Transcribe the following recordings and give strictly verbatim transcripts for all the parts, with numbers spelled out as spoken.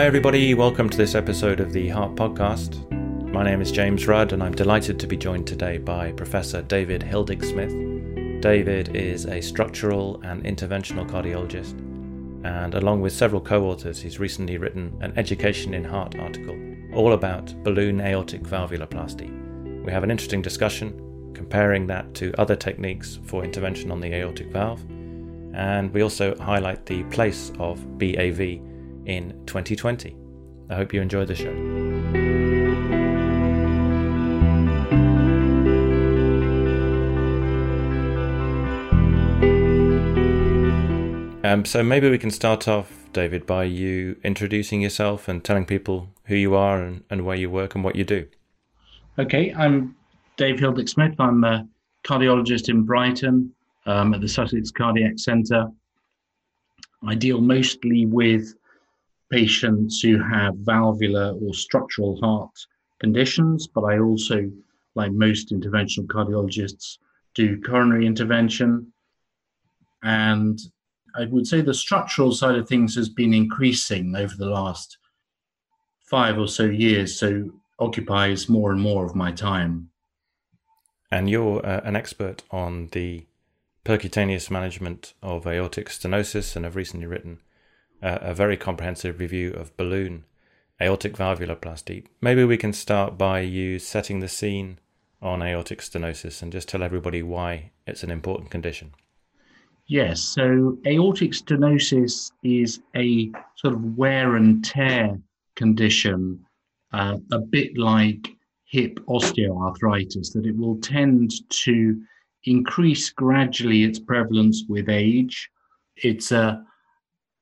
Hi everybody, welcome to this episode of the Heart podcast. My name is James Rudd and I'm delighted to be joined today by Professor David Hildick-Smith. David is a structural and interventional cardiologist, and along with several co-authors he's recently written an Education in Heart article all about balloon aortic valvuloplasty. We have an interesting discussion comparing that to other techniques for intervention on the aortic valve, and we also highlight the place of B A V in twenty twenty. I hope you enjoy the show. Um, so maybe we can start off, David, by you introducing yourself and telling people who you are and, and where you work and what you do. Okay, I'm Dave Hildick-Smith. I'm a cardiologist in Brighton um, at the Sussex Cardiac Centre. I deal mostly with patients who have valvular or structural heart conditions, but I also, like most interventional cardiologists, do coronary intervention. And I would say the structural side of things has been increasing over the last five or so years, so occupies more and more of my time. And you're uh, an expert on the percutaneous management of aortic stenosis and have recently written Uh, a very comprehensive review of balloon aortic valvuloplasty. Maybe we can start by you setting the scene on aortic stenosis and just tell everybody why it's an important condition. Yes, so aortic stenosis is a sort of wear and tear condition, uh, a bit like hip osteoarthritis, that it will tend to increase gradually its prevalence with age. It's a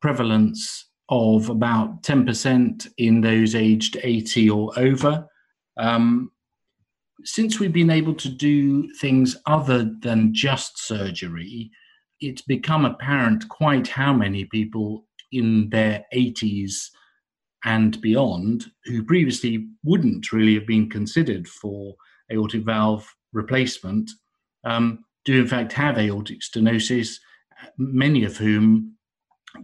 prevalence of about ten percent in those aged eighty or over. Um, since we've been able to do things other than just surgery, it's become apparent quite how many people in their eighties and beyond who previously wouldn't really have been considered for aortic valve replacement um, do in fact have aortic stenosis, many of whom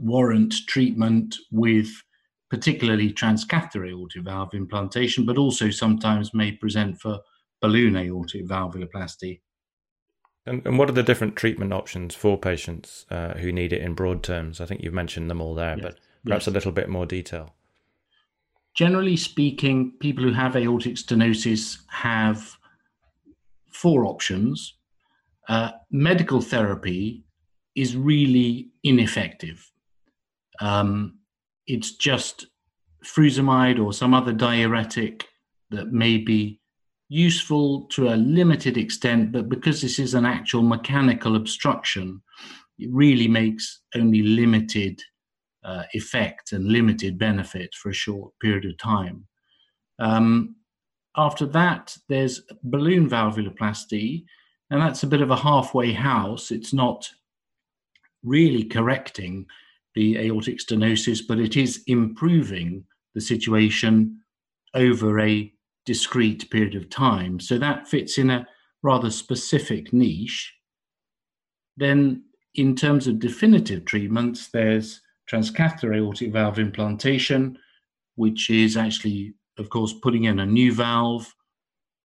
warrant treatment with particularly transcatheter aortic valve implantation, but also sometimes may present for balloon aortic valvuloplasty. And, and what are the different treatment options for patients uh, who need it in broad terms? I think you've mentioned them all there, yes, but perhaps yes. a little bit more detail. Generally speaking, people who have aortic stenosis have four options. Uh, medical therapy is really ineffective. Um, it's just furosemide or some other diuretic that may be useful to a limited extent, but because this is an actual mechanical obstruction, it really makes only limited uh, effect and limited benefit for a short period of time. Um, after that, there's balloon valvuloplasty, and that's a bit of a halfway house. It's not really correcting the aortic stenosis, but it is improving the situation over a discrete period of time. So that fits in a rather specific niche. Then in terms of definitive treatments, there's transcatheter aortic valve implantation, which is actually, of course, putting in a new valve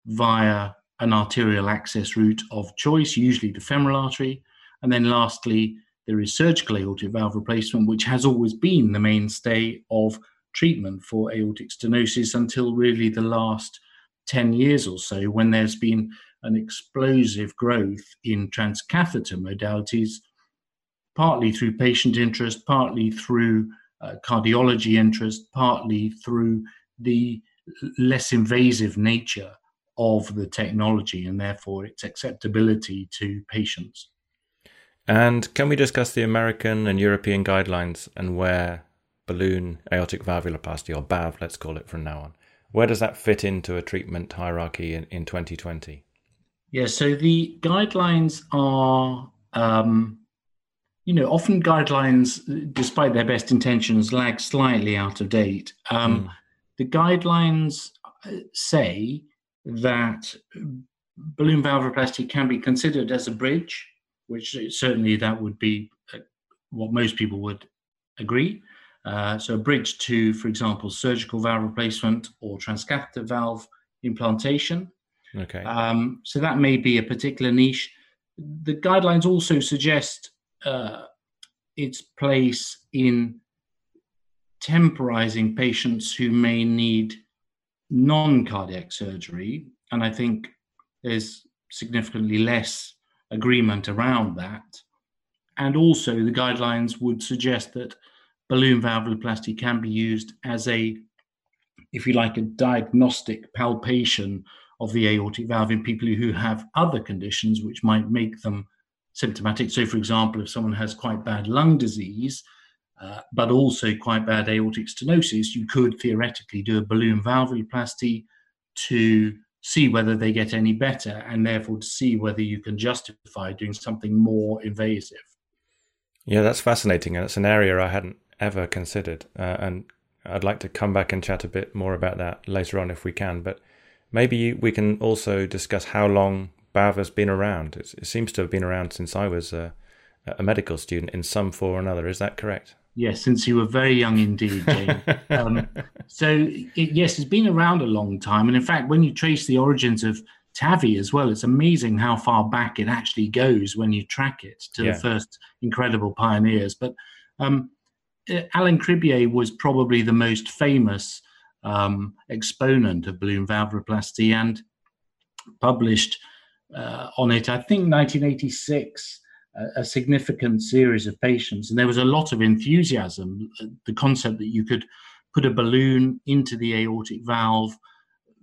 via an arterial access route of choice, usually the femoral artery. And then lastly, there is surgical aortic valve replacement, which has always been the mainstay of treatment for aortic stenosis until really the last ten years or so, when there's been an explosive growth in transcatheter modalities, partly through patient interest, partly through uh, cardiology interest, partly through the less invasive nature of the technology and therefore its acceptability to patients. And can we discuss the American and European guidelines and where balloon aortic valvuloplasty, or B A V, let's call it from now on, where does that fit into a treatment hierarchy in, in twenty twenty? Yeah, so the guidelines are, um, you know, often guidelines, despite their best intentions, lag slightly out of date. Um, mm. The guidelines say that balloon valvuloplasty can be considered as a bridge, which certainly that would be what most people would agree. Uh, so a bridge to, for example, surgical valve replacement or transcatheter valve implantation. Okay. Um, so that may be a particular niche. The guidelines also suggest uh, its place in temporizing patients who may need non-cardiac surgery. And I think there's significantly less agreement around that. And also the guidelines would suggest that balloon valvuloplasty can be used as a, if you like, a diagnostic palpation of the aortic valve in people who have other conditions which might make them symptomatic. So, for example, if someone has quite bad lung disease, uh, but also quite bad aortic stenosis, you could theoretically do a balloon valvuloplasty to see whether they get any better, and therefore to see whether you can justify doing something more invasive. Yeah, that's fascinating, and it's an area I hadn't ever considered, uh, and I'd like to come back and chat a bit more about that later on if we can, but maybe we can also discuss how long B A V has been around. It's, it seems to have been around since I was a, a medical student in some form or another. Is that correct? Yes, since you were very young indeed, James. um, so, it, yes, it's been around a long time. And in fact, when you trace the origins of TAVI as well, it's amazing how far back it actually goes when you track it to yeah. the first incredible pioneers. But um, Alan Cribier was probably the most famous Um, exponent of balloon valvuloplasty, and published uh, on it, I think nineteen eighty-six, a, a significant series of patients. And there was a lot of enthusiasm, the concept that you could put a balloon into the aortic valve,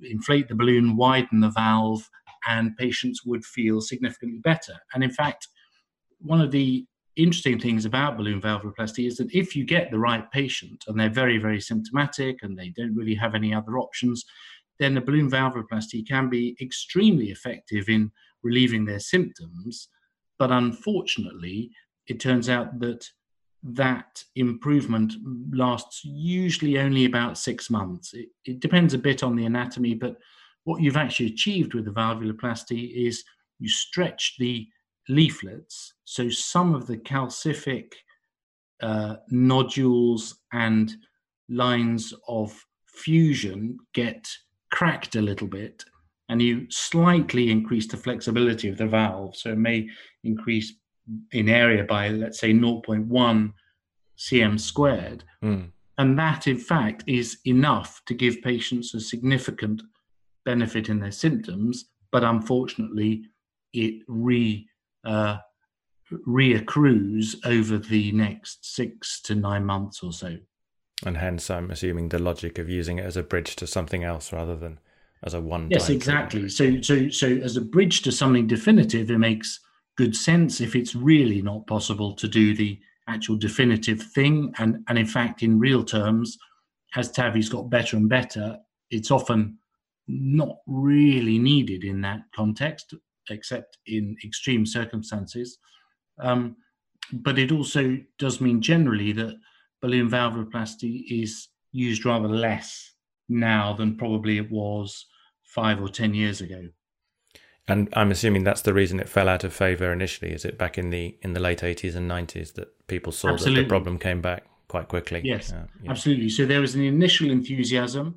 inflate the balloon, widen the valve, and patients would feel significantly better. And in fact, one of the interesting things about balloon valvuloplasty is that if you get the right patient and they're very, very symptomatic and they don't really have any other options, then the balloon valvuloplasty can be extremely effective in relieving their symptoms. But unfortunately, it turns out that that improvement lasts usually only about six months. It, it depends a bit on the anatomy, but what you've actually achieved with the valvuloplasty is you stretch the leaflets, so some of the calcific uh, nodules and lines of fusion get cracked a little bit, and you slightly increase the flexibility of the valve, so it may increase in area by, let's say, zero point one centimeters squared. Mm. And that in fact is enough to give patients a significant benefit in their symptoms, but unfortunately it re Uh, reaccrues over the next six to nine months or so. And hence, I'm assuming the logic of using it as a bridge to something else rather than as a one-time. Yes, exactly. So, so, so as a bridge to something definitive, it makes good sense if it's really not possible to do the actual definitive thing. And, and in fact, in real terms, as TAVI's got better and better, it's often not really needed in that context, except in extreme circumstances. Um, but it also does mean generally that balloon valvuloplasty is used rather less now than probably it was five or ten years ago. And I'm assuming that's the reason it fell out of favour initially. Is it back in the in the late eighties and nineties that people saw absolutely. That the problem came back quite quickly? Yes, uh, yeah. absolutely. So there was an initial enthusiasm,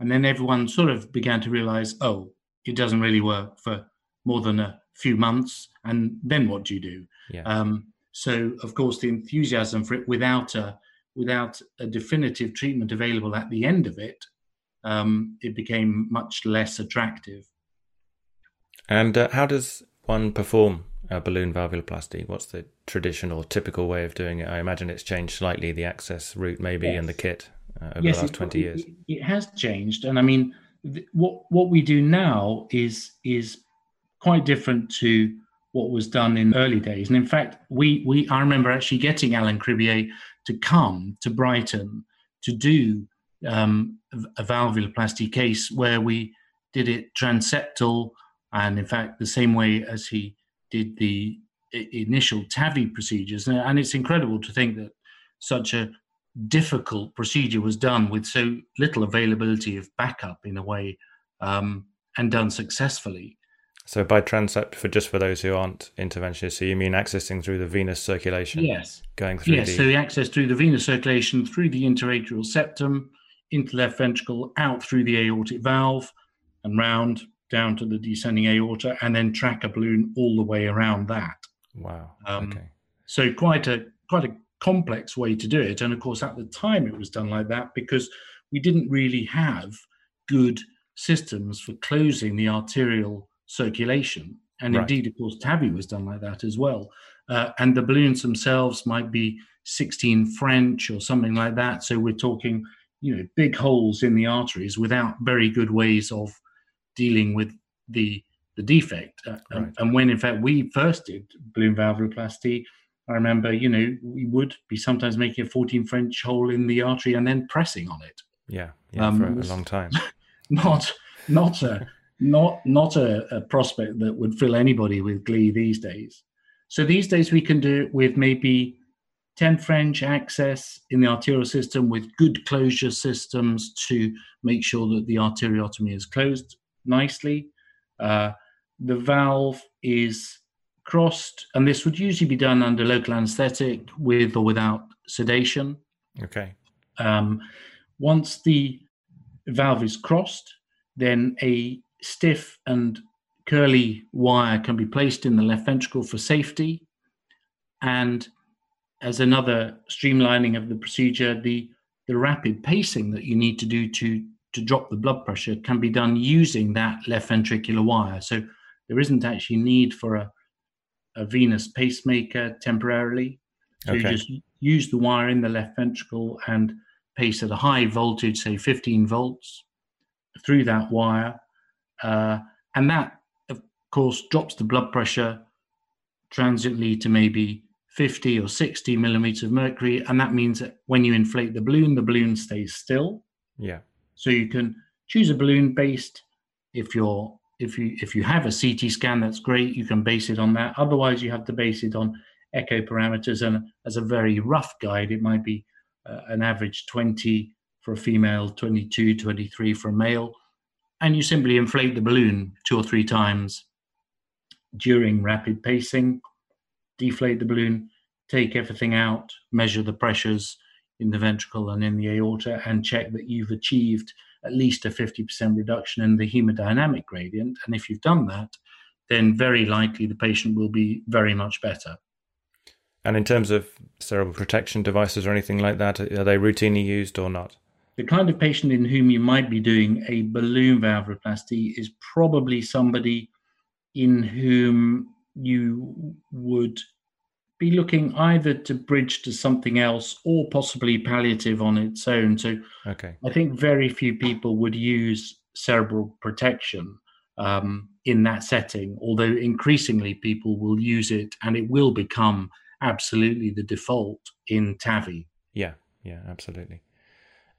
and then everyone sort of began to realise, oh, it doesn't really work for more than a few months, and then what do you do? Yeah. Um, so, of course, the enthusiasm for it without a without a definitive treatment available at the end of it, um, it became much less attractive. And uh, how does one perform a balloon valvuloplasty? What's the traditional, typical way of doing it? I imagine it's changed slightly, the access route maybe, yes. and the kit uh, over yes, the last twenty it, years. It, it has changed, and I mean, th- what what we do now is is. quite different to what was done in early days. And in fact, we, we I remember actually getting Alan Cribier to come to Brighton to do um, a valvuloplasty case where we did it transeptal, and in fact, the same way as he did the initial TAVI procedures. And it's incredible to think that such a difficult procedure was done with so little availability of backup in a way, um, and done successfully. So by transept, for just for those who aren't interventionists, so you mean accessing through the venous circulation? Yes. Going through. Yes. The... So the access through the venous circulation, through the interatrial septum, into left ventricle, out through the aortic valve, and round down to the descending aorta, and then track a balloon all the way around that. Wow. Um, okay. So quite a quite a complex way to do it, and of course at the time it was done like that because we didn't really have good systems for closing the arterial circulation, and right. indeed, of course, TAVI was done like that as well. Uh, and the balloons themselves might be sixteen French or something like that. So we're talking, you know, big holes in the arteries without very good ways of dealing with the the defect. Uh, right. and, and when, in fact, we first did balloon valvuloplasty, I remember, you know, we would be sometimes making a fourteen French hole in the artery and then pressing on it. Yeah, yeah um, for a long time. Not, not a, not, not a, a prospect that would fill anybody with glee these days. So these days we can do it with maybe ten French access in the arterial system with good closure systems to make sure that the arteriotomy is closed nicely. Uh, the valve is crossed, and this would usually be done under local anesthetic with or without sedation. Okay. Um, once the valve is crossed, then a stiff and curly wire can be placed in the left ventricle for safety. And as another streamlining of the procedure, the, the rapid pacing that you need to do to, to drop the blood pressure can be done using that left ventricular wire. So there isn't actually need for a, a venous pacemaker temporarily. So okay. you just use the wire in the left ventricle and pace at a high voltage, say fifteen volts, through that wire. Uh, and that, of course, drops the blood pressure transiently to maybe fifty or sixty millimeters of mercury. And that means that when you inflate the balloon, the balloon stays still. Yeah. So you can choose a balloon based, if you're if you if you have a C T scan, that's great. You can base it on that. Otherwise, you have to base it on echo parameters. And as a very rough guide, it might be Uh, an average twenty for a female, twenty-two, twenty-three for a male, and you simply inflate the balloon two or three times during rapid pacing, deflate the balloon, take everything out, measure the pressures in the ventricle and in the aorta, and check that you've achieved at least a fifty percent reduction in the hemodynamic gradient. And if you've done that, then very likely the patient will be very much better. And in terms of cerebral protection devices or anything like that, are they routinely used or not? The kind of patient in whom you might be doing a balloon valvuloplasty is probably somebody in whom you would be looking either to bridge to something else or possibly palliative on its own. So okay. I think very few people would use cerebral protection um, in that setting, although increasingly people will use it, and it will become absolutely the default in TAVI. Yeah, yeah, absolutely.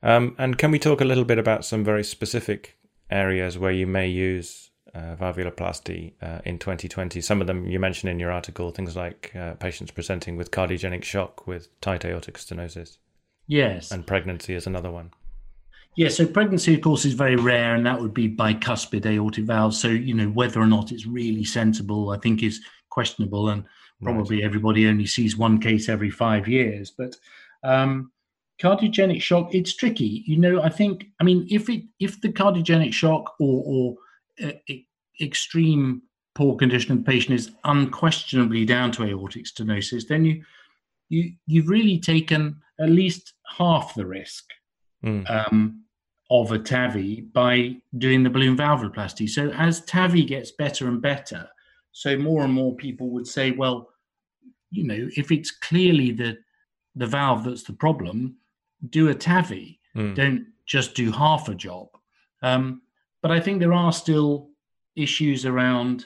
Um, and can we talk a little bit about some very specific areas where you may use uh, valvuloplasty uh, in twenty twenty? Some of them you mentioned in your article, things like uh, patients presenting with cardiogenic shock with tight aortic stenosis. Yes. And pregnancy is another one. Yeah, so pregnancy, of course, is very rare, and that would be bicuspid aortic valve. So, you know, whether or not it's really sensible, I think, is questionable, and probably right. everybody only sees one case every five years. But um, cardiogenic shock, it's tricky. You know, I think, I mean, if it if the cardiogenic shock or, or uh, extreme poor condition of the patient is unquestionably down to aortic stenosis, then you, you, you've really taken at least half the risk mm. um, of a TAVI by doing the balloon valvuloplasty. So as TAVI gets better and better, so more and more people would say, well, you know, if it's clearly the the valve that's the problem, do a TAVI. Mm. Don't just do half a job. Um, but I think there are still issues around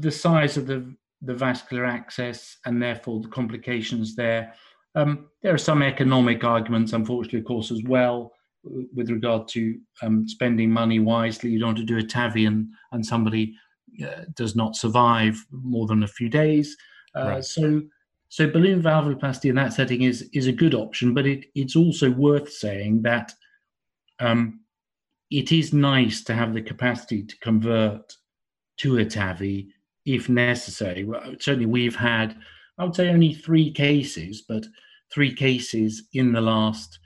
the size of the, the vascular access and therefore the complications there. Um, there are some economic arguments, unfortunately, of course, as well, with regard to um, spending money wisely. You don't want to do a TAVI and, and somebody... Uh, does not survive more than a few days. Uh, right. So so balloon valvuloplasty in that setting is is a good option, but it, it's also worth saying that um, it is nice to have the capacity to convert to a TAVI if necessary. Well, certainly we've had, I would say only three cases, but three cases in the last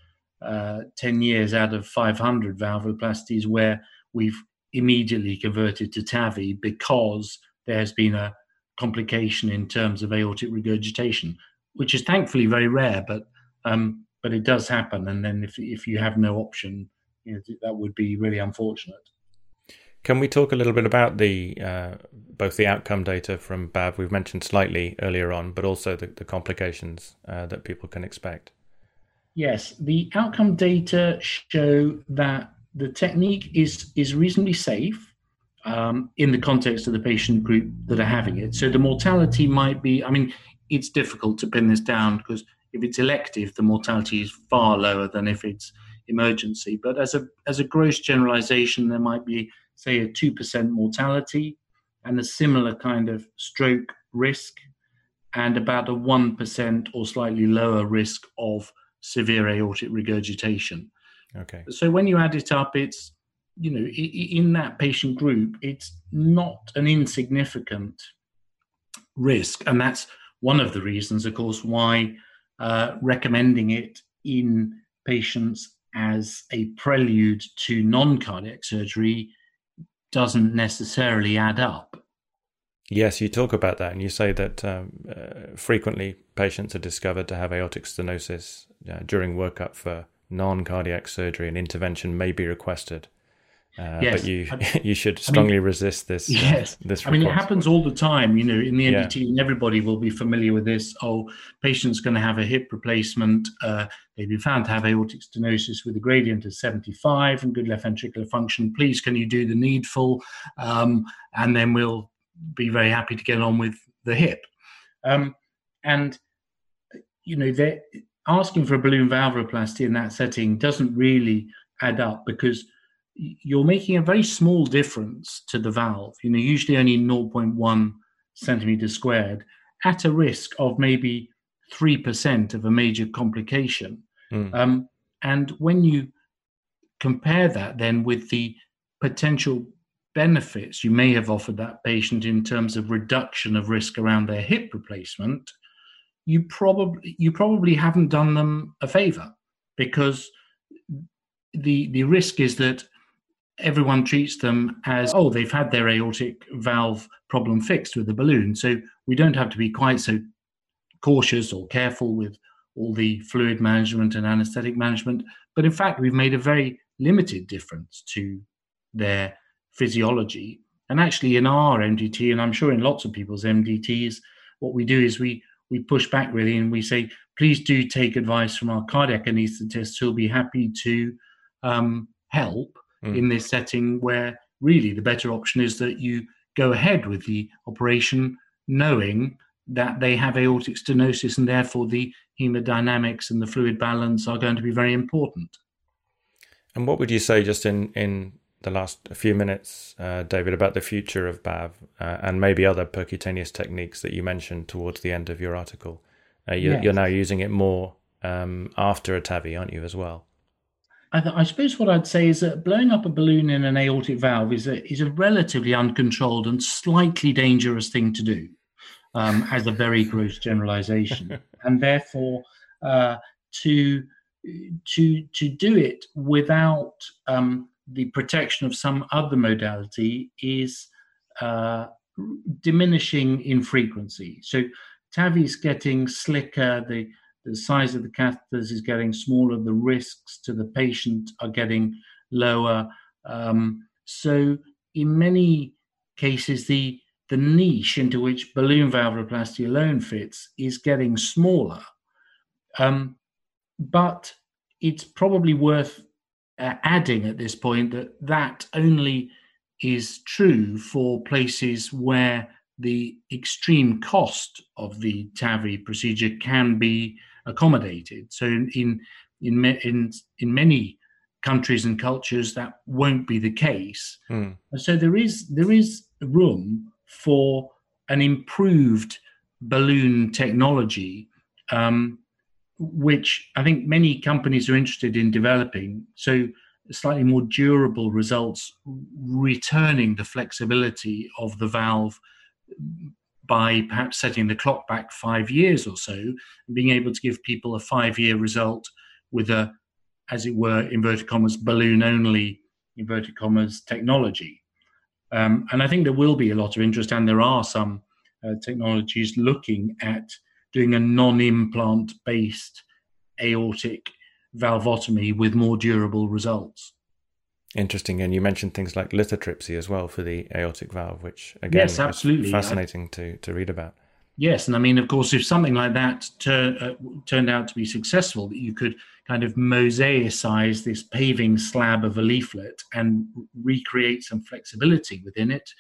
uh, ten years out of five hundred valvuloplasties where we've immediately converted to TAVI because there's been a complication in terms of aortic regurgitation, which is thankfully very rare, but um, but it does happen. And then if if you have no option, you know, that would be really unfortunate. Can we talk a little bit about the uh, both the outcome data from B A V we've mentioned slightly earlier on, but also the, the complications uh, that people can expect? Yes, the outcome data show that the technique is is reasonably safe um, in the context of the patient group that are having it. So the mortality might be, I mean, it's difficult to pin this down because if it's elective, the mortality is far lower than if it's emergency. But as a as a gross generalization, there might be, say, a two percent mortality and a similar kind of stroke risk and about a one percent or slightly lower risk of severe aortic regurgitation. Okay. So when you add it up, it's, you know, in that patient group, it's not an insignificant risk. And that's one of the reasons, of course, why uh, recommending it in patients as a prelude to non-cardiac surgery doesn't necessarily add up. Yes, you talk about that, and you say that um, uh, frequently patients are discovered to have aortic stenosis uh, during workup for non-cardiac surgery, and intervention may be requested. Uh, yes. But you I mean, you should strongly I mean, resist this. Yes, uh, this I mean, it happens all the time. You know, in the N D T, yeah. And everybody will be familiar with this. Oh, patient's going to have a hip replacement. Uh, they've been found to have aortic stenosis with a gradient of seventy-five and good left ventricular function. Please, can you do the needful? Um, and then we'll be very happy to get on with the hip. Um, and, you know, they're asking for a balloon valvuloplasty in that setting doesn't really add up because you're making a very small difference to the valve, you know, usually only zero point one centimeter squared at a risk of maybe three percent of a major complication. Mm. Um, and when you compare that then with the potential benefits you may have offered that patient in terms of reduction of risk around their hip replacement, you probably, you probably haven't done them a favor because the, the risk is that everyone treats them as, oh, they've had their aortic valve problem fixed with a balloon, so we don't have to be quite so cautious or careful with all the fluid management and anaesthetic management. But in fact, we've made a very limited difference to their physiology. And actually in our M D T, and I'm sure in lots of people's M D Ts, what we do is we, we push back really and we say, please do take advice from our cardiac anaesthetists who'll be happy to um, help. Mm. In this setting where really the better option is that you go ahead with the operation knowing that they have aortic stenosis and therefore the hemodynamics and the fluid balance are going to be very important. And what would you say just in, in the last few minutes, uh, David, about the future of B A V uh, and maybe other percutaneous techniques that you mentioned towards the end of your article? Uh, you're, yes. You're now using it more um, after a TAVI, aren't you, as well? I, th- I suppose what I'd say is that blowing up a balloon in an aortic valve is a, is a relatively uncontrolled and slightly dangerous thing to do um, as a very gross generalization. And therefore, uh, to, to, to do it without um, the protection of some other modality is uh, diminishing in frequency. So TAVI's getting slicker, the The size of the catheters is getting smaller. The risks to the patient are getting lower. Um, so in many cases, the, the niche into which balloon valvuloplasty alone fits is getting smaller. Um, but it's probably worth uh, adding at this point that that only is true for places where the extreme cost of the TAVI procedure can be accommodated. So in in in in many countries and cultures that won't be the case. Mm. So there is there is room for an improved balloon technology, um, which I think many companies are interested in developing. So slightly more durable results, returning the flexibility of the valve by perhaps setting the clock back five years or so, and being able to give people a five-year result with a, as it were, inverted commas, balloon-only, inverted commas, technology. Um, and I think there will be a lot of interest, and there are some uh, technologies looking at doing a non-implant-based aortic valvotomy with more durable results. Interesting. And you mentioned things like lithotripsy as well for the aortic valve, which again yes, absolutely. is fascinating I, to, to read about. Yes. And I mean, of course, if something like that tur uh, turned out to be successful, that you could kind of mosaicize this paving slab of a leaflet and recreate some flexibility within it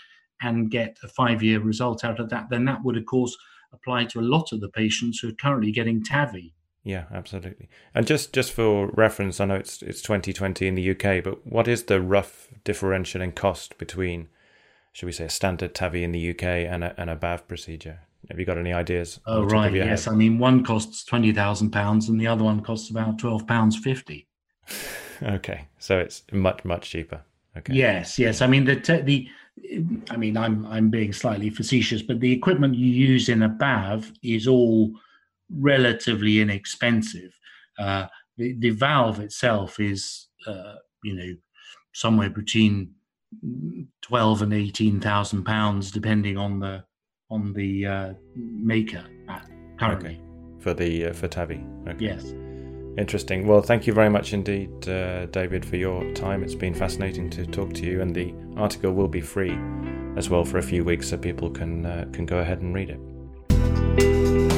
and get a five-year result out of that, then that would, of course, apply to a lot of the patients who are currently getting TAVI. Yeah, absolutely. And just, just for reference, I know it's it's twenty twenty in the U K, but what is the rough differential in cost between, should we say, a standard TAVI in the U K and a, and a B A V procedure? Have you got any ideas? Oh, right, yes. Head? I mean, one costs twenty thousand pounds and the other one costs about twelve pounds fifty. Okay, so it's much, much cheaper. Okay. Yes, yes. I mean, the, the I mean, I'm, I'm being slightly facetious, but the equipment you use in a B A V is all relatively inexpensive. Uh, the, the valve itself is, uh, you know, somewhere between twelve and eighteen thousand pounds, depending on the on the uh, maker currently. Okay. For the uh, for TAVI. Okay. Yes. Interesting. Well, thank you very much indeed, uh, David, for your time. It's been fascinating to talk to you, and the article will be free as well for a few weeks, so people can uh, can go ahead and read it.